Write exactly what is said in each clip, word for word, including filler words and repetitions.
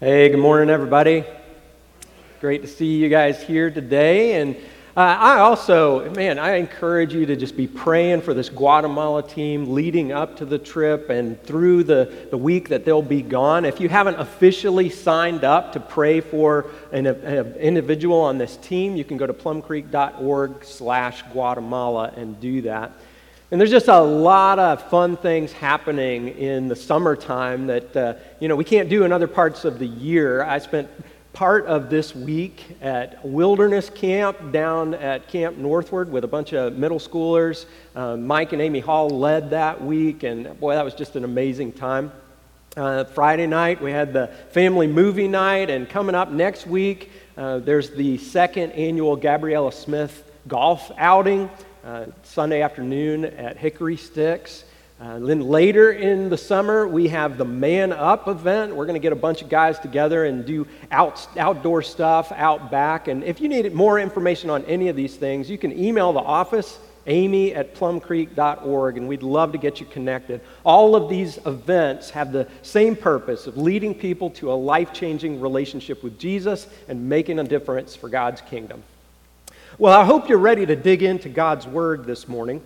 Hey, good morning, everybody. Great to see you guys here today. And uh, I also, man, I encourage you to just be praying for this Guatemala team leading up to the trip and through the, the week that they'll be gone. If you haven't officially signed up to pray for an, an individual on this team, you can go to plumcreek.org slash Guatemala and do that. And there's just a lot of fun things happening in the summertime that, uh, you know, we can't do in other parts of the year. I spent part of this week at Wilderness Camp down at Camp Northward with a bunch of middle schoolers. Uh, Mike and Amy Hall led that week, and boy, that was just an amazing time. Uh, Friday night, we had the family movie night, and coming up next week, uh, there's the second annual Gabriella Smith golf outing. Uh, Sunday afternoon at Hickory Sticks. Uh, then later in the summer, we have the Man Up event. We're going to get a bunch of guys together and do out, outdoor stuff out back. And if you need more information on any of these things, you can email the office, Amy at plumcreek dot org, and we'd love to get you connected. All of these events have the same purpose of leading people to a life-changing relationship with Jesus and making a difference for God's kingdom. Well, I hope you're ready to dig into God's Word this morning.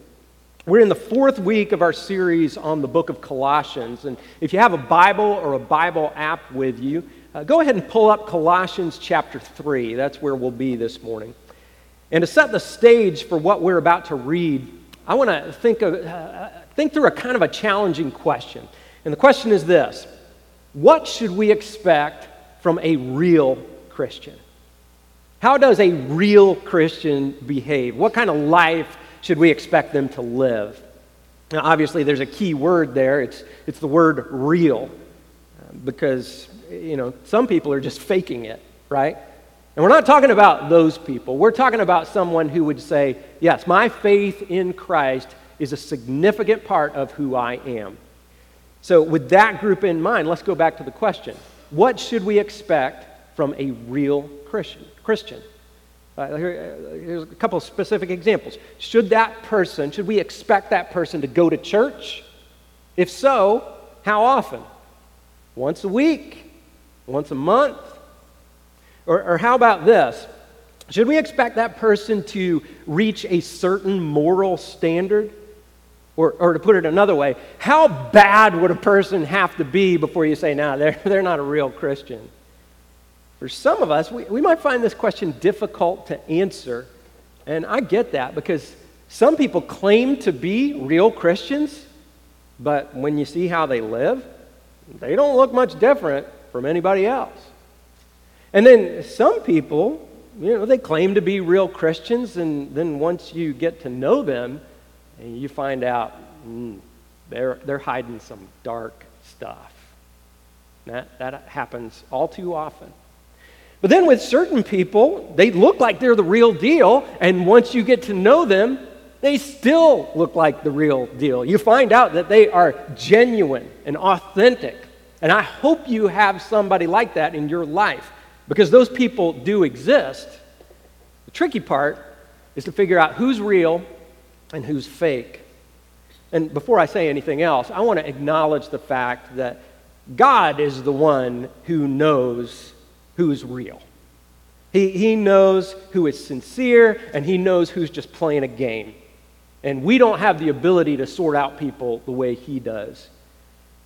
We're in the fourth week of our series on the book of Colossians, and if you have a Bible or a Bible app with you, uh, go ahead and pull up Colossians chapter three. That's where we'll be this morning. And to set the stage for what we're about to read, I want to think of, uh, think through a kind of a challenging question. And the question is this: what should we expect from a real Christian? How does a real Christian behave? What kind of life should we expect them to live? Now, obviously, there's a key word there. It's it's the word real, because, you know, some people are just faking it, right? And we're not talking about those people. We're talking about someone who would say, yes, my faith in Christ is a significant part of who I am. So with that group in mind, let's go back to the question. What should we expect from a real Christian? Christian. Uh, here, here's a couple specific examples. Should that person, should we expect that person to go to church? If so, how often? Once a week? Once a month? Or, or how about this? Should we expect that person to reach a certain moral standard? Or, or to put it another way, how bad would a person have to be before you say, no, they're, they're not a real Christian? For some of us, we, we might find this question difficult to answer, and I get that, because some people claim to be real Christians, but when you see how they live, they don't look much different from anybody else. And then some people, you know, they claim to be real Christians, and then once you get to know them, and you find out mm, they're they're hiding some dark stuff. And that that happens all too often. But then with certain people, they look like they're the real deal, and once you get to know them, they still look like the real deal. You find out that they are genuine and authentic, and I hope you have somebody like that in your life, because those people do exist. The tricky part is to figure out who's real and who's fake. And before I say anything else, I want to acknowledge the fact that God is the one who knows who is real. He, he knows who is sincere, and he knows who's just playing a game. And we don't have the ability to sort out people the way he does.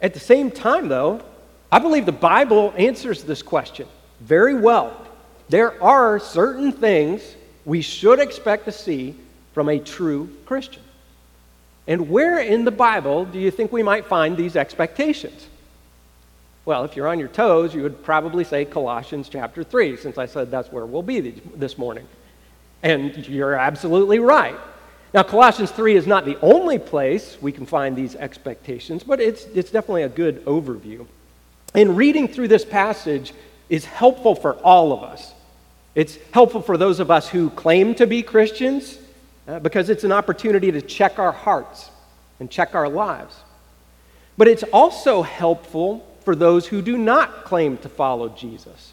At the same time, though, I believe the Bible answers this question very well. There are certain things we should expect to see from a true Christian. And where in the Bible do you think we might find these expectations? Well, if you're on your toes, you would probably say Colossians chapter three, since I said that's where we'll be this morning. And you're absolutely right. Now, Colossians three is not the only place we can find these expectations, but it's it's definitely a good overview. And reading through this passage is helpful for all of us. It's helpful for those of us who claim to be Christians, uh, because it's an opportunity to check our hearts and check our lives. But it's also helpful for those who do not claim to follow Jesus,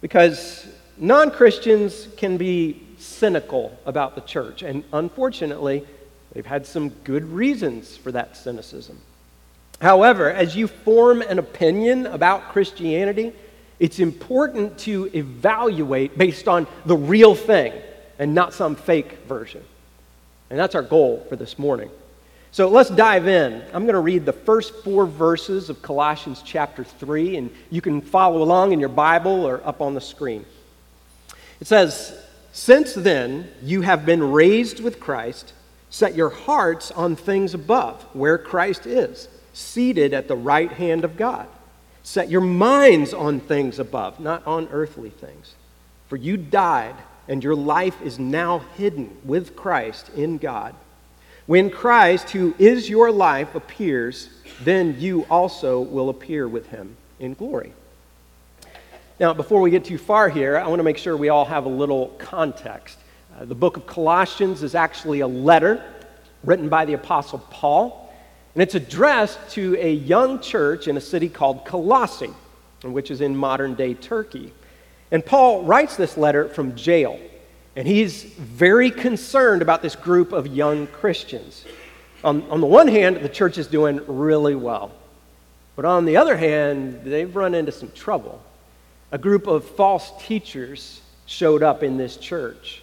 because non-Christians can be cynical about the church, and unfortunately, they've had some good reasons for that cynicism. However, as you form an opinion about Christianity, It's important to evaluate based on the real thing and not some fake version. And that's our goal for this morning. So let's dive in. I'm going to read the first four verses of Colossians chapter three, and you can follow along in your Bible or up on the screen. It says, "Since then you have been raised with Christ, set your hearts on things above, where Christ is, seated at the right hand of God. Set your minds on things above, not on earthly things. For you died, and your life is now hidden with Christ in God. When Christ, who is your life, appears, then you also will appear with him in glory." Now, before we get too far here, I want to make sure we all have a little context. Uh, the book of Colossians is actually a letter written by the Apostle Paul, and it's addressed to a young church in a city called Colossae, which is in modern-day Turkey. And Paul writes this letter from jail, and he's very concerned about this group of young Christians. On, on the one hand, the church is doing really well, but on the other hand, they've run into some trouble. A group of false teachers showed up in this church,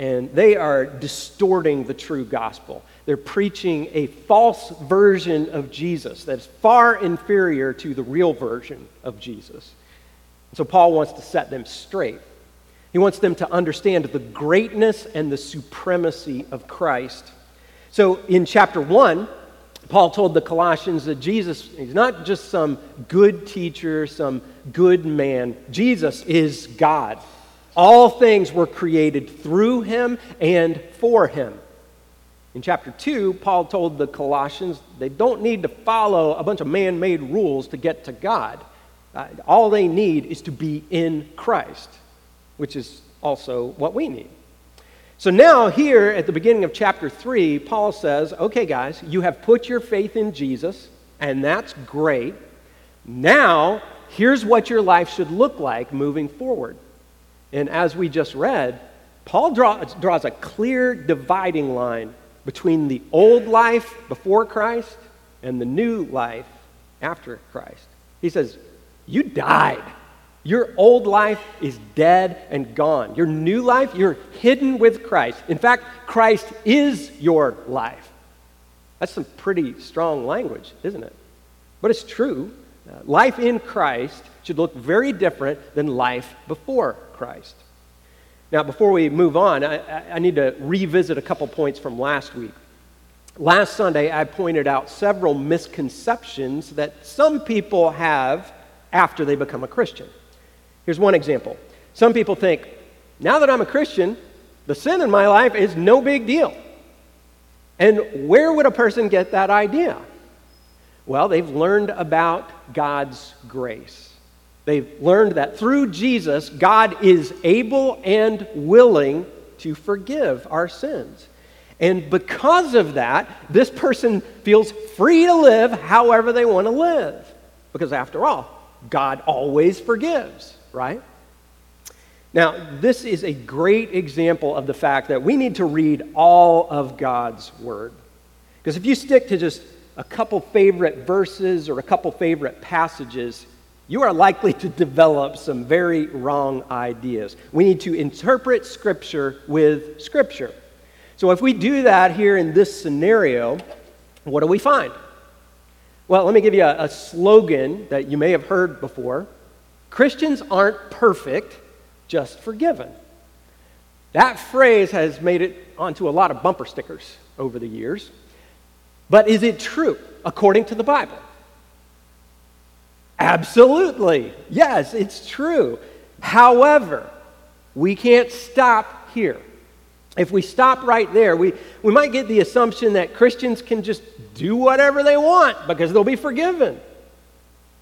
and they are distorting the true gospel. They're preaching a false version of Jesus that's far inferior to the real version of Jesus. And so Paul wants to set them straight. He wants them to understand the greatness and the supremacy of Christ. So in chapter one, Paul told the Colossians that Jesus is not just some good teacher, some good man. Jesus is God. All things were created through him and for him. In chapter two, Paul told the Colossians they don't need to follow a bunch of man-made rules to get to God. Uh, all they need is to be in Christ, which is also what we need. So now here at the beginning of chapter three, Paul says, okay guys, you have put your faith in Jesus, and that's great. Now, here's what your life should look like moving forward. And as we just read, Paul draw, draws a clear dividing line between the old life before Christ and the new life after Christ. He says, you died. Your old life is dead and gone. Your new life, you're hidden with Christ. In fact, Christ is your life. That's some pretty strong language, isn't it? But it's true. Life in Christ should look very different than life before Christ. Now, before we move on, I, I need to revisit a couple points from last week. Last Sunday, I pointed out several misconceptions that some people have after they become a Christian. Here's one example. Some people think, now that I'm a Christian, the sin in my life is no big deal. And where would a person get that idea? Well, they've learned about God's grace. They've learned that through Jesus, God is able and willing to forgive our sins. And because of that, this person feels free to live however they want to live. Because after all, God always forgives. Right? Now, this is a great example of the fact that we need to read all of God's Word. Because if you stick to just a couple favorite verses or a couple favorite passages, you are likely to develop some very wrong ideas. We need to interpret Scripture with Scripture. So if we do that here in this scenario, what do we find? Well, let me give you a, a slogan that you may have heard before. Christians aren't perfect, just forgiven. That phrase has made it onto a lot of bumper stickers over the years. But is it true according to the Bible? Absolutely. Yes, it's true. However, we can't stop here. If we stop right there, we, we might get the assumption that Christians can just do whatever they want because they'll be forgiven.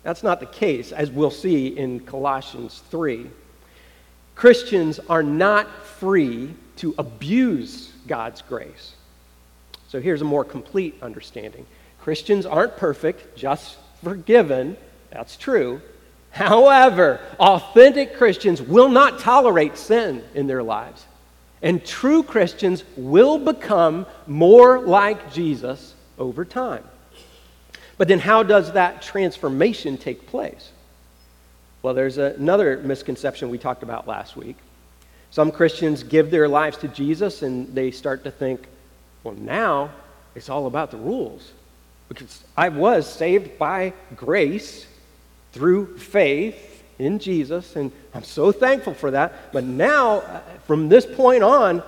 That's not the case, as we'll see in Colossians three. Christians are not free to abuse God's grace. So here's a more complete understanding. Christians aren't perfect, just forgiven. That's true. However, authentic Christians will not tolerate sin in their lives. And true Christians will become more like Jesus over time. But then how does that transformation take place? Well, there's another misconception we talked about last week. Some Christians give their lives to Jesus and they start to think, well, now it's all about the rules. Because I was saved by grace through faith in Jesus, and I'm so thankful for that. But now, from this point on,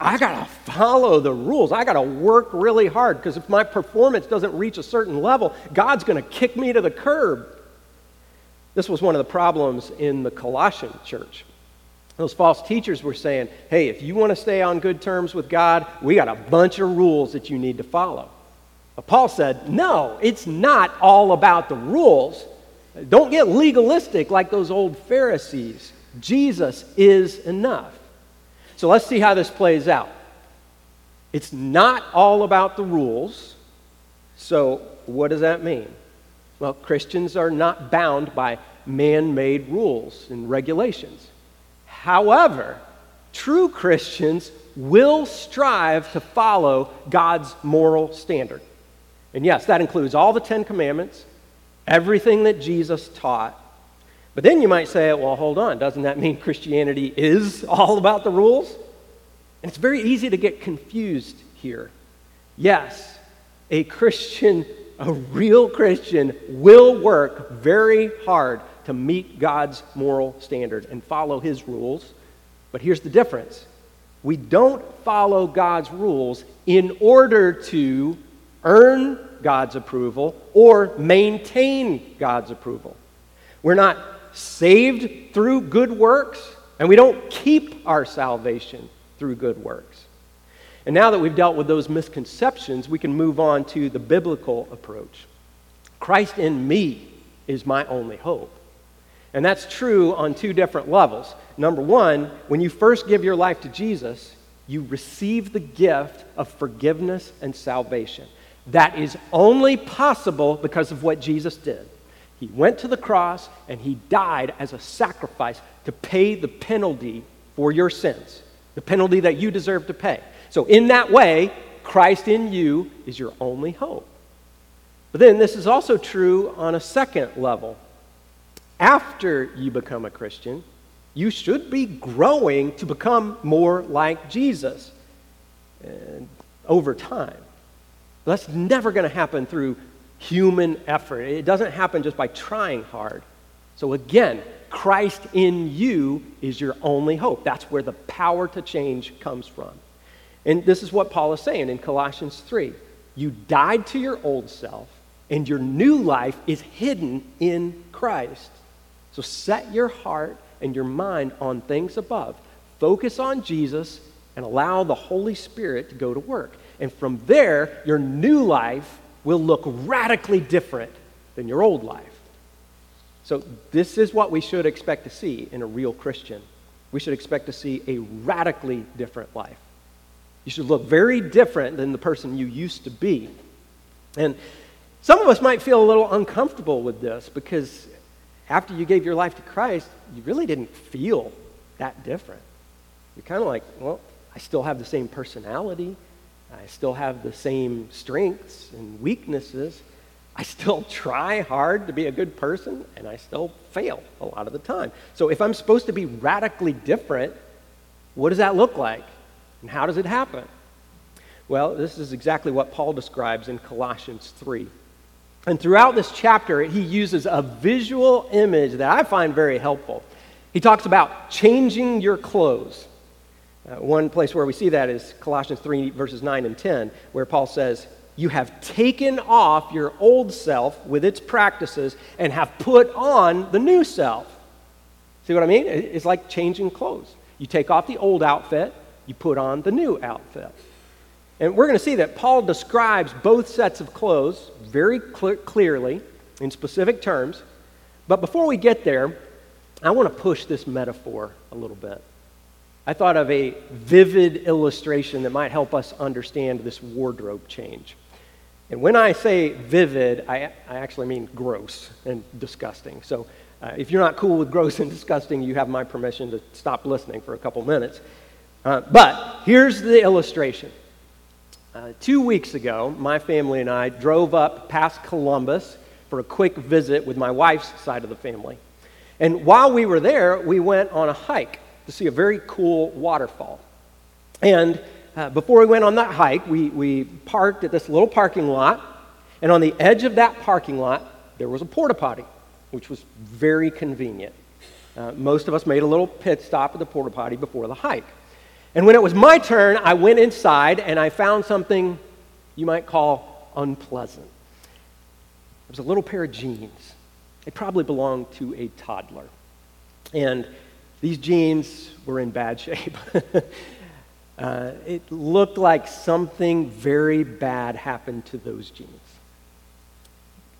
I got to follow the rules. I got to work really hard, because if my performance doesn't reach a certain level, God's going to kick me to the curb. This was one of the problems in the Colossian church. Those false teachers were saying, hey, if you want to stay on good terms with God, we got a bunch of rules that you need to follow. But Paul said, no, it's not all about the rules. Don't get legalistic like those old Pharisees. Jesus is enough. So let's see how this plays out. It's not all about the rules. So what does that mean? Well, Christians are not bound by man-made rules and regulations. However, true Christians will strive to follow God's moral standard. And yes, that includes all the Ten Commandments, everything that Jesus taught. But then you might say, well, hold on, doesn't that mean Christianity is all about the rules? And it's very easy to get confused here. Yes, a Christian, a real Christian, will work very hard to meet God's moral standard and follow his rules. But here's the difference. We don't follow God's rules in order to earn God's approval or maintain God's approval. We're not saved through good works, and we don't keep our salvation through good works. And now that we've dealt with those misconceptions, we can move on to the biblical approach. Christ in me is my only hope. And that's true on two different levels. Number one, when you first give your life to Jesus, you receive the gift of forgiveness and salvation. That is only possible because of what Jesus did. He went to the cross and he died as a sacrifice to pay the penalty for your sins, the penalty that you deserve to pay. So in that way, Christ in you is your only hope. But then this is also true on a second level. After you become a Christian, you should be growing to become more like Jesus over time. That's never going to happen through human effort. It doesn't happen just by trying hard. So again, Christ in you is your only hope. That's where the power to change comes from. And this is what Paul is saying in Colossians three. You died to your old self, and your new life is hidden in Christ. So set your heart and your mind on things above. Focus on Jesus and allow the Holy Spirit to go to work. And from there, your new life will look radically different than your old life. So this is what we should expect to see in a real Christian. We should expect to see a radically different life. You should look very different than the person you used to be. And some of us might feel a little uncomfortable with this, because after you gave your life to Christ, you really didn't feel that different. You're kind of like, well, I still have the same personality. I still have the same strengths and weaknesses. I still try hard to be a good person, and I still fail a lot of the time. So if I'm supposed to be radically different, what does that look like? And how does it happen? Well, this is exactly what Paul describes in Colossians three. And throughout this chapter, he uses a visual image that I find very helpful. He talks about changing your clothes. Uh, one place where we see that is Colossians three, verses nine and ten, where Paul says, you have taken off your old self with its practices and have put on the new self. See what I mean? It's like changing clothes. You take off the old outfit, you put on the new outfit. And we're going to see that Paul describes both sets of clothes very cl- clearly in specific terms. But before we get there, I want to push this metaphor a little bit. I thought of a vivid illustration that might help us understand this wardrobe change. And when I say vivid, I, I actually mean gross and disgusting. So uh, if you're not cool with gross and disgusting, you have my permission to stop listening for a couple minutes. Uh, but here's the illustration. Uh, two weeks ago, my family and I drove up past Columbus for a quick visit with my wife's side of the family. And while we were there, we went on a hike to see a very cool waterfall. And uh, before we went on that hike, we, we parked at this little parking lot. And on the edge of that parking lot, there was a porta potty, which was very convenient. Uh, most of us made a little pit stop at the porta potty before the hike. And when it was my turn, I went inside and I found something you might call unpleasant. It was a little pair of jeans. It probably belonged to a toddler. And these jeans were in bad shape. uh, it looked like something very bad happened to those jeans.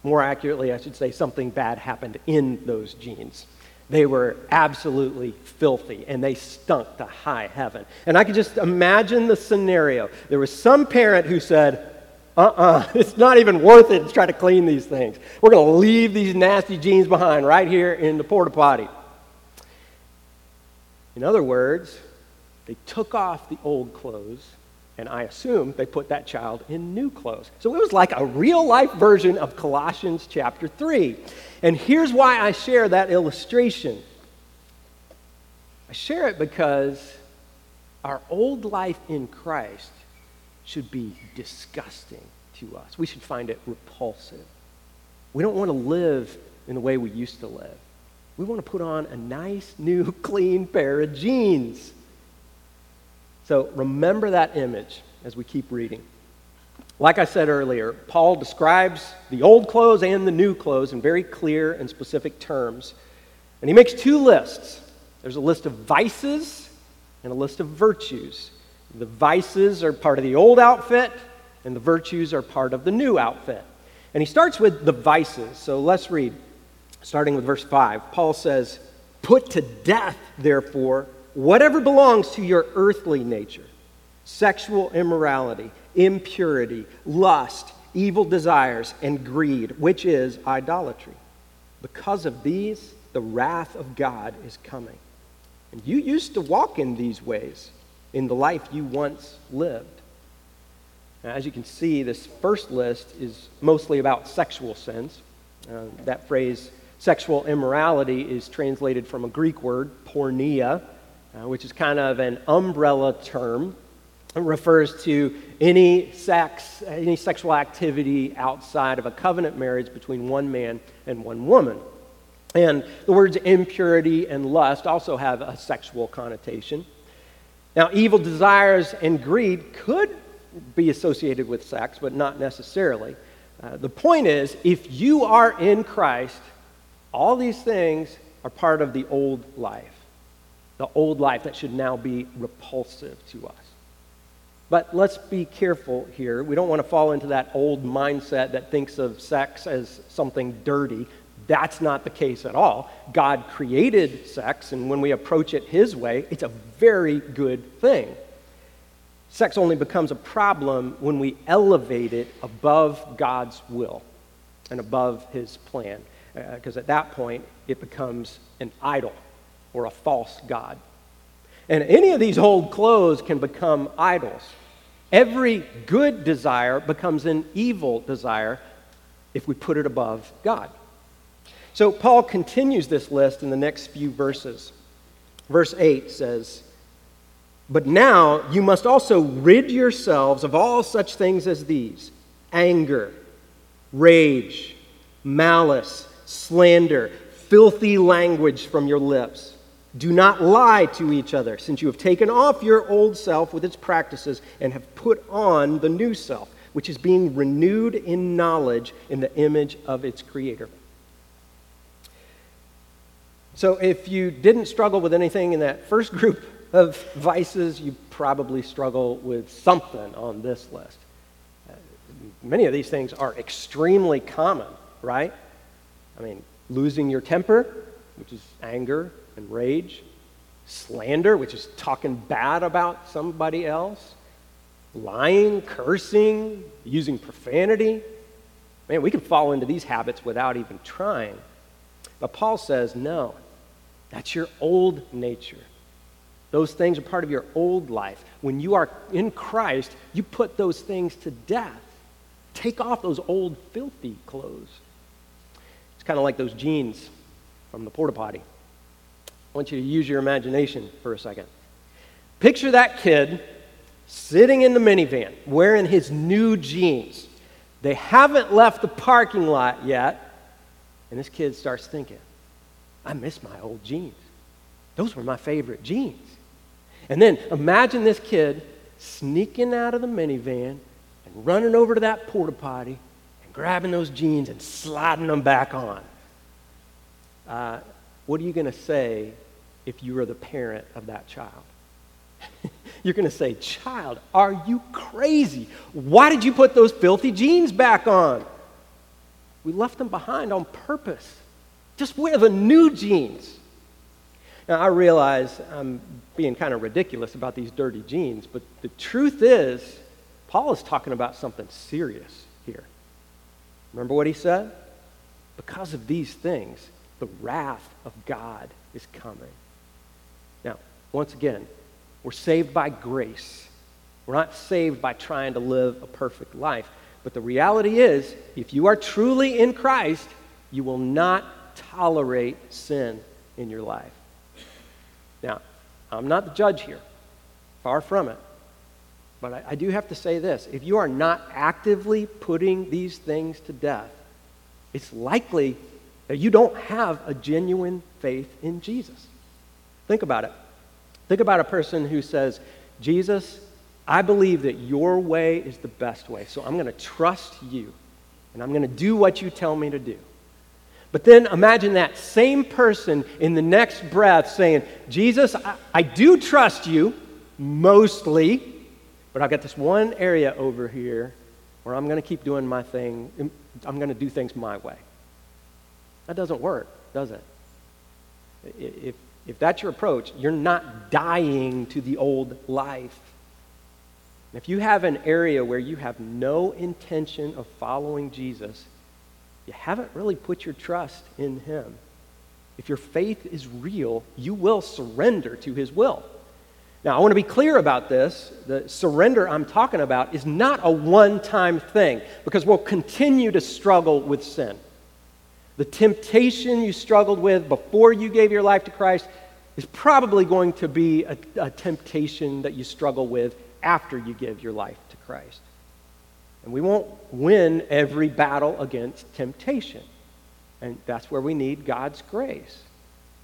More accurately, I should say something bad happened in those jeans. They were absolutely filthy, and they stunk to high heaven. And I could just imagine the scenario. There was some parent who said, uh-uh, it's not even worth it to try to clean these things. We're going to leave these nasty jeans behind right here in the porta potty. In other words, they took off the old clothes, and I assume they put that child in new clothes. So it was like a real-life version of Colossians chapter three. And here's why I share that illustration. I share it because our old life in Christ should be disgusting to us. We should find it repulsive. We don't want to live in the way we used to live. We want to put on a nice, new, clean pair of jeans. So remember that image as we keep reading. Like I said earlier, Paul describes the old clothes and the new clothes in very clear and specific terms. And he makes two lists. There's a list of vices and a list of virtues. The vices are part of the old outfit, and the virtues are part of the new outfit. And he starts with the vices. So let's read, starting with verse five. Paul says, "Put to death, therefore, whatever belongs to your earthly nature, sexual immorality, impurity, lust, evil desires, and greed, which is idolatry. Because of these, the wrath of God is coming. And you used to walk in these ways in the life you once lived." Now, as you can see, this first list is mostly about sexual sins. Uh, that phrase, sexual immorality, is translated from a Greek word, porneia, uh, which is kind of an umbrella term. It refers to any sex, any sexual activity outside of a covenant marriage between one man and one woman. And the words impurity and lust also have a sexual connotation. Now, evil desires and greed could be associated with sex, but not necessarily. Uh, the point is, if you are in Christ, all these things are part of the old life, the old life that should now be repulsive to us. But let's be careful here. We don't want to fall into that old mindset that thinks of sex as something dirty. That's not the case at all. God created sex, and when we approach it His way, it's a very good thing. Sex only becomes a problem when we elevate it above God's will and above His plan, because uh, at that point, it becomes an idol or a false god. And any of these old clothes can become idols. Every good desire becomes an evil desire if we put it above God. So Paul continues this list in the next few verses. Verse eight says, "But now you must also rid yourselves of all such things as these: anger, rage, malice, slander, filthy language from your lips. Do not lie to each other, since you have taken off your old self with its practices and have put on the new self, which is being renewed in knowledge in the image of its creator." So if you didn't struggle with anything in that first group of vices, you probably struggle with something on this list. Many of these things are extremely common, right? I mean, losing your temper, which is anger and rage; slander, which is talking bad about somebody else; lying, cursing, using profanity. Man, we can fall into these habits without even trying. But Paul says, no, that's your old nature. Those things are part of your old life. When you are in Christ, you put those things to death. Take off those old filthy clothes. It's kind of like those jeans. from the porta potty. I want you to use your imagination for a second. Picture that kid sitting in the minivan, wearing his new jeans. They haven't left the parking lot yet, and this kid starts thinking, I miss my old jeans. Those were my favorite jeans. And then imagine this kid sneaking out of the minivan and running over to that porta potty and grabbing those jeans and sliding them back on. Uh, what are you going to say if you are the parent of that child? You're going to say, child, are you crazy? Why did you put those filthy jeans back on? We left them behind on purpose. Just wear the new jeans. Now, I realize I'm being kind of ridiculous about these dirty jeans, but the truth is, Paul is talking about something serious here. Remember what he said? Because of these things, the wrath of God is coming. Now, once again, we're saved by grace. We're not saved by trying to live a perfect life. But the reality is, if you are truly in Christ, you will not tolerate sin in your life. Now, I'm not the judge here. Far from it. But I, I do have to say this. If you are not actively putting these things to death, it's likely that you don't have a genuine faith in Jesus. Think about it. Think about a person who says, Jesus, I believe that your way is the best way, so I'm going to trust you, and I'm going to do what you tell me to do. But then imagine that same person in the next breath saying, Jesus, I, I do trust you, mostly, but I've got this one area over here where I'm going to keep doing my thing. I'm going to do things my way. That doesn't work, does it? If If that's your approach, you're not dying to the old life. And if you have an area where you have no intention of following Jesus, you haven't really put your trust in him. If your faith is real, you will surrender to his will. Now, I want to be clear about this. The surrender I'm talking about is not a one-time thing, because we'll continue to struggle with sin. The temptation you struggled with before you gave your life to Christ is probably going to be a, a temptation that you struggle with after you give your life to Christ. And we won't win every battle against temptation. And that's where we need God's grace.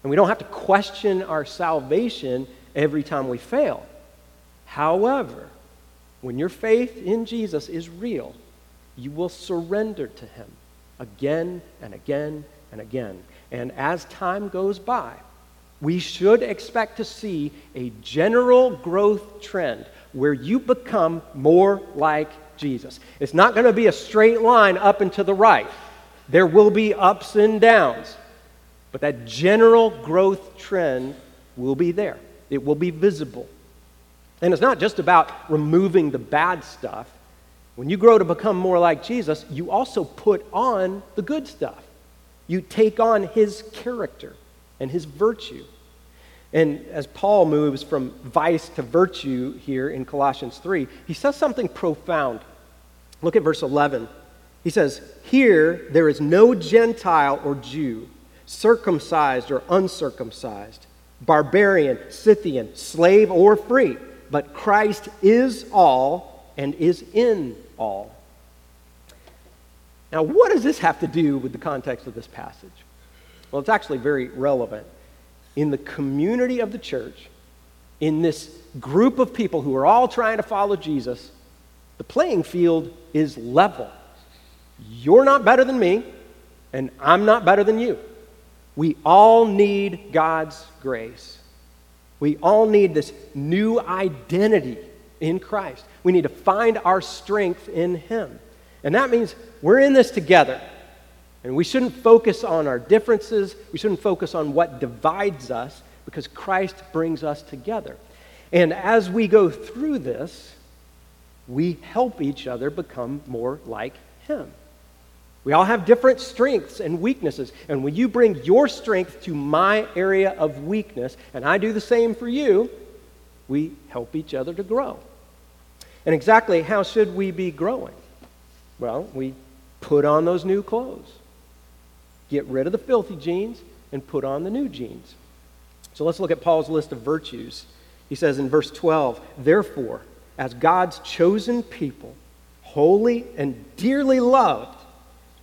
And we don't have to question our salvation every time we fail. However, when your faith in Jesus is real, you will surrender to him again and again and again. And as time goes by, we should expect to see a general growth trend where you become more like Jesus. It's not going to be a straight line up and to the right. There will be ups and downs, but that general growth trend will be there. It will be visible. And it's not just about removing the bad stuff. When you grow to become more like Jesus, you also put on the good stuff. You take on his character and his virtue. And as Paul moves from vice to virtue here in Colossians three, he says something profound. Look at verse eleven. He says, here there is no Gentile or Jew, circumcised or uncircumcised, barbarian, Scythian, slave or free, but Christ is all and is in all. Now, what does this have to do with the context of this passage? Well, it's actually very relevant. In the community of the church, in this group of people who are all trying to follow Jesus, the playing field is level. You're not better than me, and I'm not better than you. We all need God's grace. We all need this new identity in Christ. We need to find our strength in him. And that means we're in this together. And we shouldn't focus on our differences. We shouldn't focus on what divides us, because Christ brings us together. And as we go through this, we help each other become more like him. We all have different strengths and weaknesses. And when you bring your strength to my area of weakness, and I do the same for you, we help each other to grow. And exactly how should we be growing? Well, we put on those new clothes, get rid of the filthy jeans, and put on the new genes. So let's look at Paul's list of virtues. He says in verse twelve, therefore, as God's chosen people, holy and dearly loved,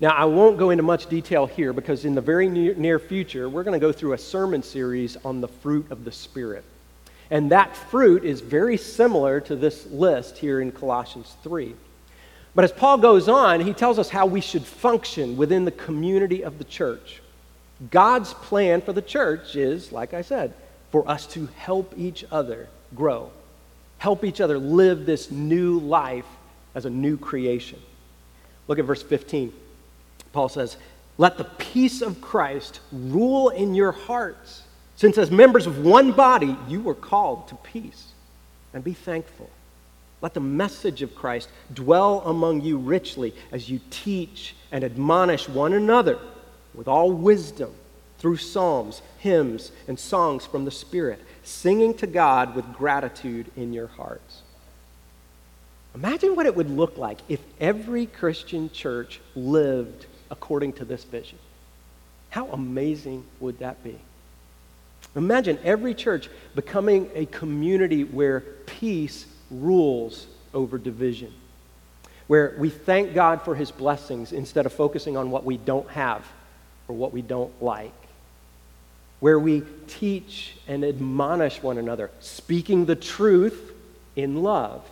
Now, I won't go into much detail here because in the very near future, we're going to go through a sermon series on the fruit of the Spirit. And that fruit is very similar to this list here in Colossians three. But as Paul goes on, he tells us how we should function within the community of the church. God's plan for the church is, like I said, for us to help each other grow, help each other live this new life as a new creation. Look at verse fifteen. Paul says, let the peace of Christ rule in your hearts, since as members of one body you were called to peace, and be thankful. Let the message of Christ dwell among you richly as you teach and admonish one another with all wisdom through psalms, hymns, and songs from the Spirit, singing to God with gratitude in your hearts. Imagine what it would look like if every Christian church lived according to this vision. How amazing would that be? Imagine every church becoming a community where peace rules over division, where we thank God for his blessings instead of focusing on what we don't have or what we don't like, where we teach and admonish one another, speaking the truth in love,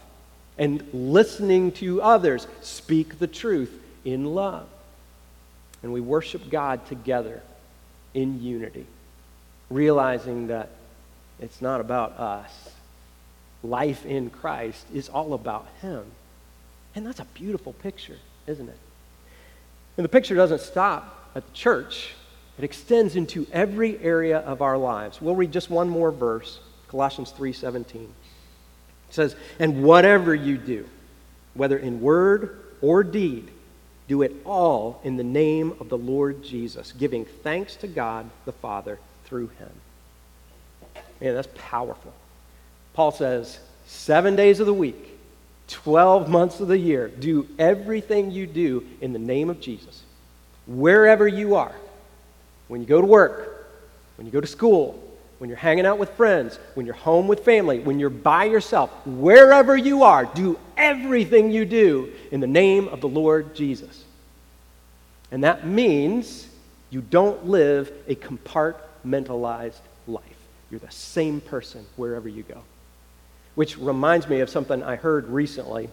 and listening to others speak the truth in love. And we worship God together in unity, realizing that it's not about us. Life in Christ is all about him. And that's a beautiful picture, isn't it? And the picture doesn't stop at the church. It extends into every area of our lives. We'll read just one more verse, Colossians three seventeen. It says, and whatever you do, whether in word or deed, do it all in the name of the Lord Jesus, giving thanks to God the Father through him. Man, that's powerful. Paul says, seven days of the week, twelve months of the year, do everything you do in the name of Jesus. Wherever you are, when you go to work, when you go to school, when you're hanging out with friends, when you're home with family, when you're by yourself, wherever you are, do everything you do in the name of the Lord Jesus. And that means you don't live a compartmentalized life. You're the same person wherever you go. Which reminds me of something I heard recently.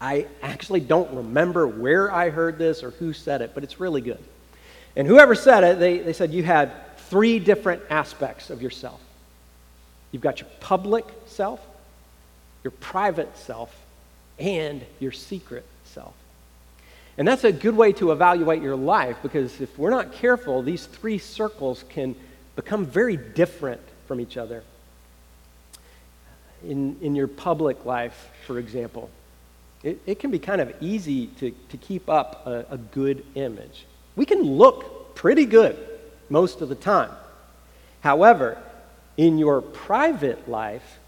I actually don't remember where I heard this or who said it, but it's really good. And whoever said it, they, they said you had three different aspects of yourself. You've got your public self, your private self, and your secret self. And that's a good way to evaluate your life, because if we're not careful, these three circles can become very different from each other. In, in your public life, for example, It, it can be kind of easy to, to keep up a, a good image. We can look pretty good most of the time. However, in your private life,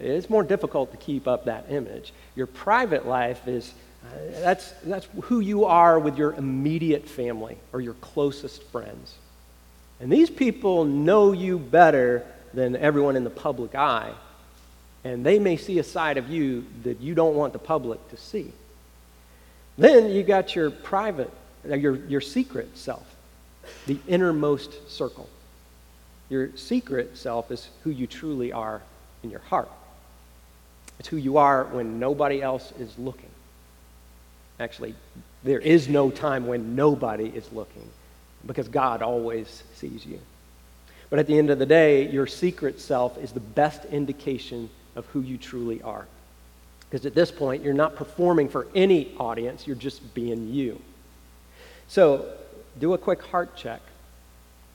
it is more difficult to keep up that image. Your private life is, uh, that's, that's who you are with your immediate family or your closest friends. And these people know you better than everyone in the public eye. And they may see a side of you that you don't want the public to see. Then you got your private, your, your secret self, the innermost circle. Your secret self is who you truly are in your heart. It's who you are when nobody else is looking. Actually, there is no time when nobody is looking, because God always sees you. But at the end of the day, your secret self is the best indication of who you truly are. Because at this point, you're not performing for any audience, you're just being you. So, do a quick heart check.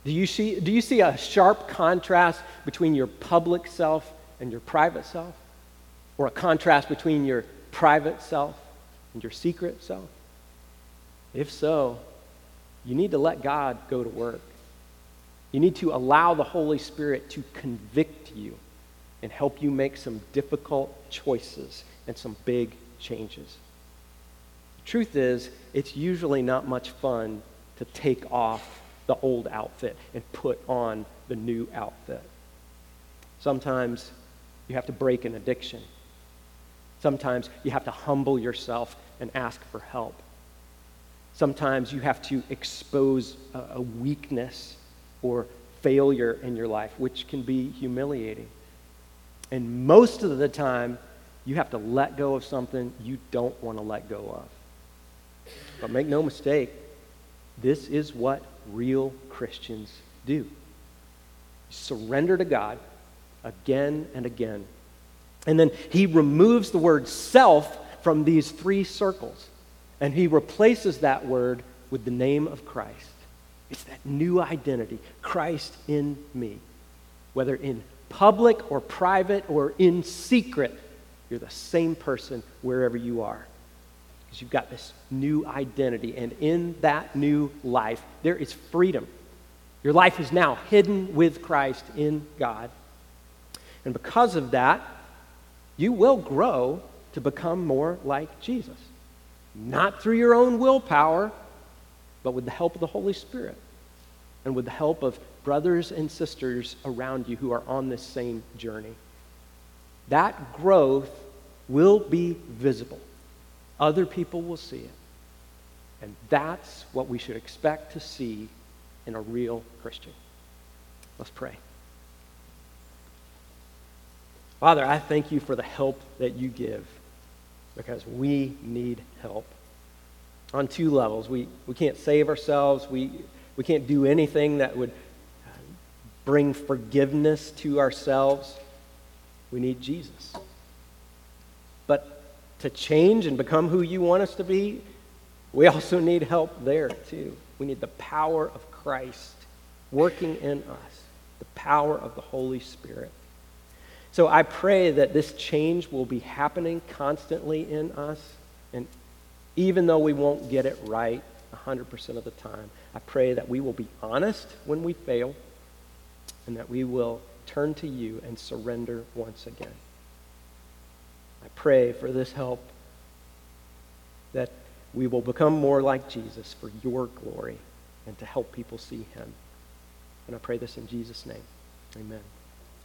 Do you see, do you see a sharp contrast between your public self and your private self? Or a contrast between your private self and your secret self? If so, you need to let God go to work. You need to allow the Holy Spirit to convict you and help you make some difficult choices and some big changes. The truth is, it's usually not much fun to take off the old outfit and put on the new outfit. Sometimes you have to break an addiction. Sometimes you have to humble yourself and ask for help. Sometimes you have to expose a weakness or failure in your life, which can be humiliating. And most of the time, you have to let go of something you don't want to let go of. But make no mistake, this is what real Christians do. Surrender to God again and again. And then he removes the word self from these three circles, and he replaces that word with the name of Christ. It's that new identity, Christ in me. Whether in public or private or in secret, you're the same person wherever you are. Because you've got this new identity, and in that new life, there is freedom. Your life is now hidden with Christ in God. And because of that, you will grow to become more like Jesus. Not through your own willpower, but with the help of the Holy Spirit and with the help of brothers and sisters around you who are on this same journey. That growth will be visible. Other people will see it. And that's what we should expect to see in a real Christian. Let's pray. Father, I thank you for the help that you give, because we need help on two levels. We we can't save ourselves. We we can't do anything that would bring forgiveness to ourselves. We need Jesus. But to change and become who you want us to be, we also need help there too. We need the power of Christ working in us, the power of the Holy Spirit. So I pray that this change will be happening constantly in us, and even though we won't get it right one hundred percent of the time, I pray that we will be honest when we fail and that we will turn to you and surrender once again. I pray for this help, that we will become more like Jesus for your glory and to help people see him. And I pray this in Jesus' name. Amen.